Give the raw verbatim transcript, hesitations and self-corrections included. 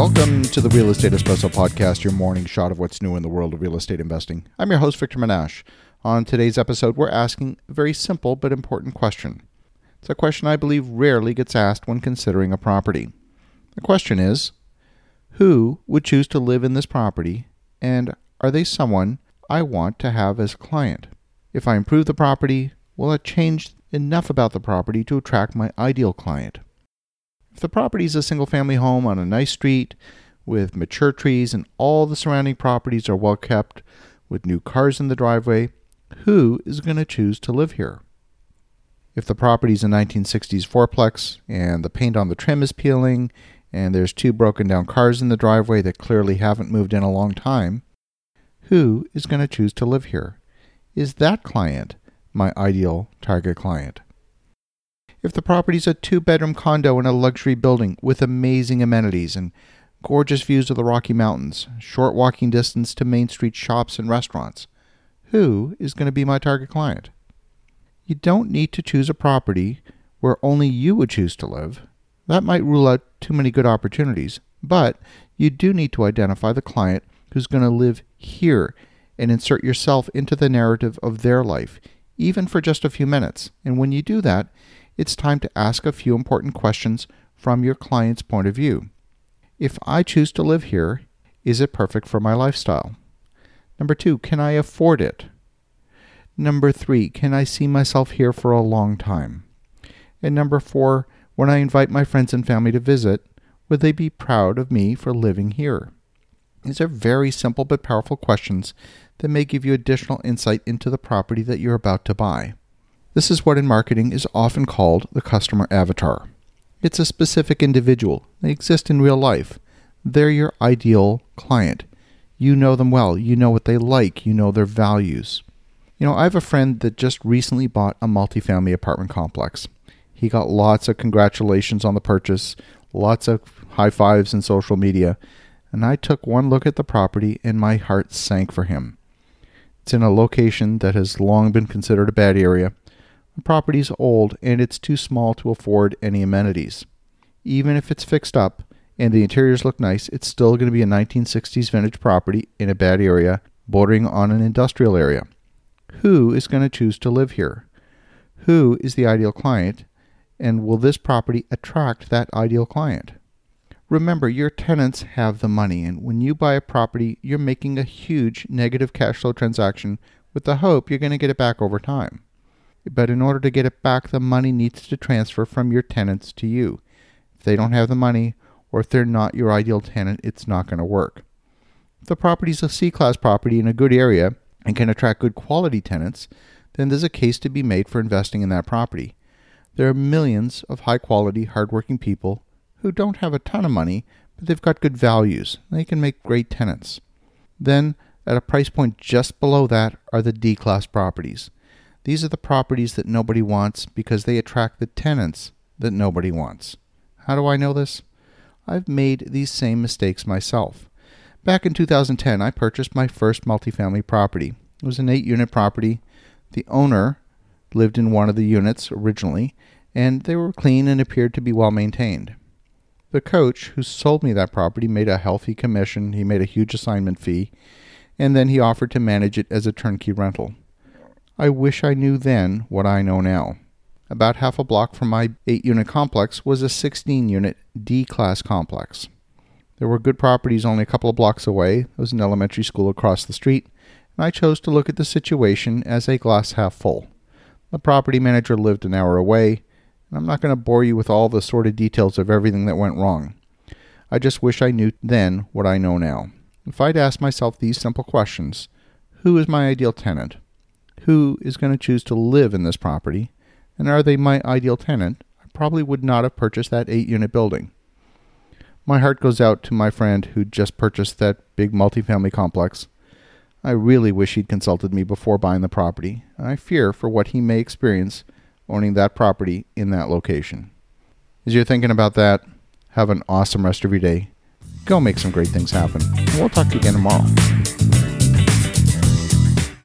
Welcome to the Real Estate Espresso Podcast, your morning shot of what's new in the world of real estate investing. I'm your host, Victor Menashe. On today's episode, we're asking a very simple but important question. It's a question I believe rarely gets asked when considering a property. The question is, who would choose to live in this property, and are they someone I want to have as a client? If I improve the property, will I change enough about the property to attract my ideal client? If the property is a single-family home on a nice street with mature trees and all the surrounding properties are well-kept with new cars in the driveway, who is going to choose to live here? If the property is a nineteen sixties fourplex and the paint on the trim is peeling and there's two broken-down cars in the driveway that clearly haven't moved in a long time, who is going to choose to live here? Is that client my ideal target client? If the property is a two-bedroom condo in a luxury building with amazing amenities and gorgeous views of the Rocky Mountains, short walking distance to Main Street shops and restaurants, who is going to be my target client? You don't need to choose a property where only you would choose to live. That might rule out too many good opportunities, but you do need to identify the client who's going to live here and insert yourself into the narrative of their life, even for just a few minutes. And when you do that, it's time to ask a few important questions from your client's point of view. If I choose to live here, is it perfect for my lifestyle? Number two, can I afford it? Number three, can I see myself here for a long time? And number four, when I invite my friends and family to visit, would they be proud of me for living here? These are very simple but powerful questions that may give you additional insight into the property that you're about to buy. This is what in marketing is often called the customer avatar. It's a specific individual. They exist in real life. They're your ideal client. You know them well. You know what they like. You know their values. You know, I have a friend that just recently bought a multifamily apartment complex. He got lots of congratulations on the purchase, lots of high fives in social media, and I took one look at the property and my heart sank for him. It's in a location that has long been considered a bad area. The property's old and it's too small to afford any amenities. Even if it's fixed up and the interiors look nice, it's still going to be a nineteen sixties vintage property in a bad area bordering on an industrial area. Who is going to choose to live here? Who is the ideal client? And will this property attract that ideal client? Remember, your tenants have the money, and when you buy a property, you're making a huge negative cash flow transaction with the hope you're going to get it back over time. But in order to get it back, the money needs to transfer from your tenants to you. If they don't have the money, or if they're not your ideal tenant, it's not going to work. If the property is a C-class property in a good area and can attract good quality tenants, then there's a case to be made for investing in that property. There are millions of high-quality, hardworking people who don't have a ton of money, but they've got good values. They can make great tenants. Then, at a price point just below that, are the D-class properties. These are the properties that nobody wants because they attract the tenants that nobody wants. How do I know this? I've made these same mistakes myself. Back in two thousand ten, I purchased my first multifamily property. It was an eight-unit property. The owner lived in one of the units originally, and they were clean and appeared to be well-maintained. The coach who sold me that property made a healthy commission. He made a huge assignment fee, and then he offered to manage it as a turnkey rental. I wish I knew then what I know now. About half a block from my eight-unit complex was a sixteen-unit D-class complex. There were good properties only a couple of blocks away. There was an elementary school across the street, and I chose to look at the situation as a glass half full. The property manager lived an hour away, and I'm not going to bore you with all the sordid details of everything that went wrong. I just wish I knew then what I know now. If I'd asked myself these simple questions, who is my ideal tenant? Who is going to choose to live in this property, and are they my ideal tenant, I probably would not have purchased that eight-unit building. My heart goes out to my friend who just purchased that big multifamily complex. I really wish he'd consulted me before buying the property, and I fear for what he may experience owning that property in that location. As you're thinking about that, have an awesome rest of your day. Go make some great things happen, and we'll talk to you again tomorrow.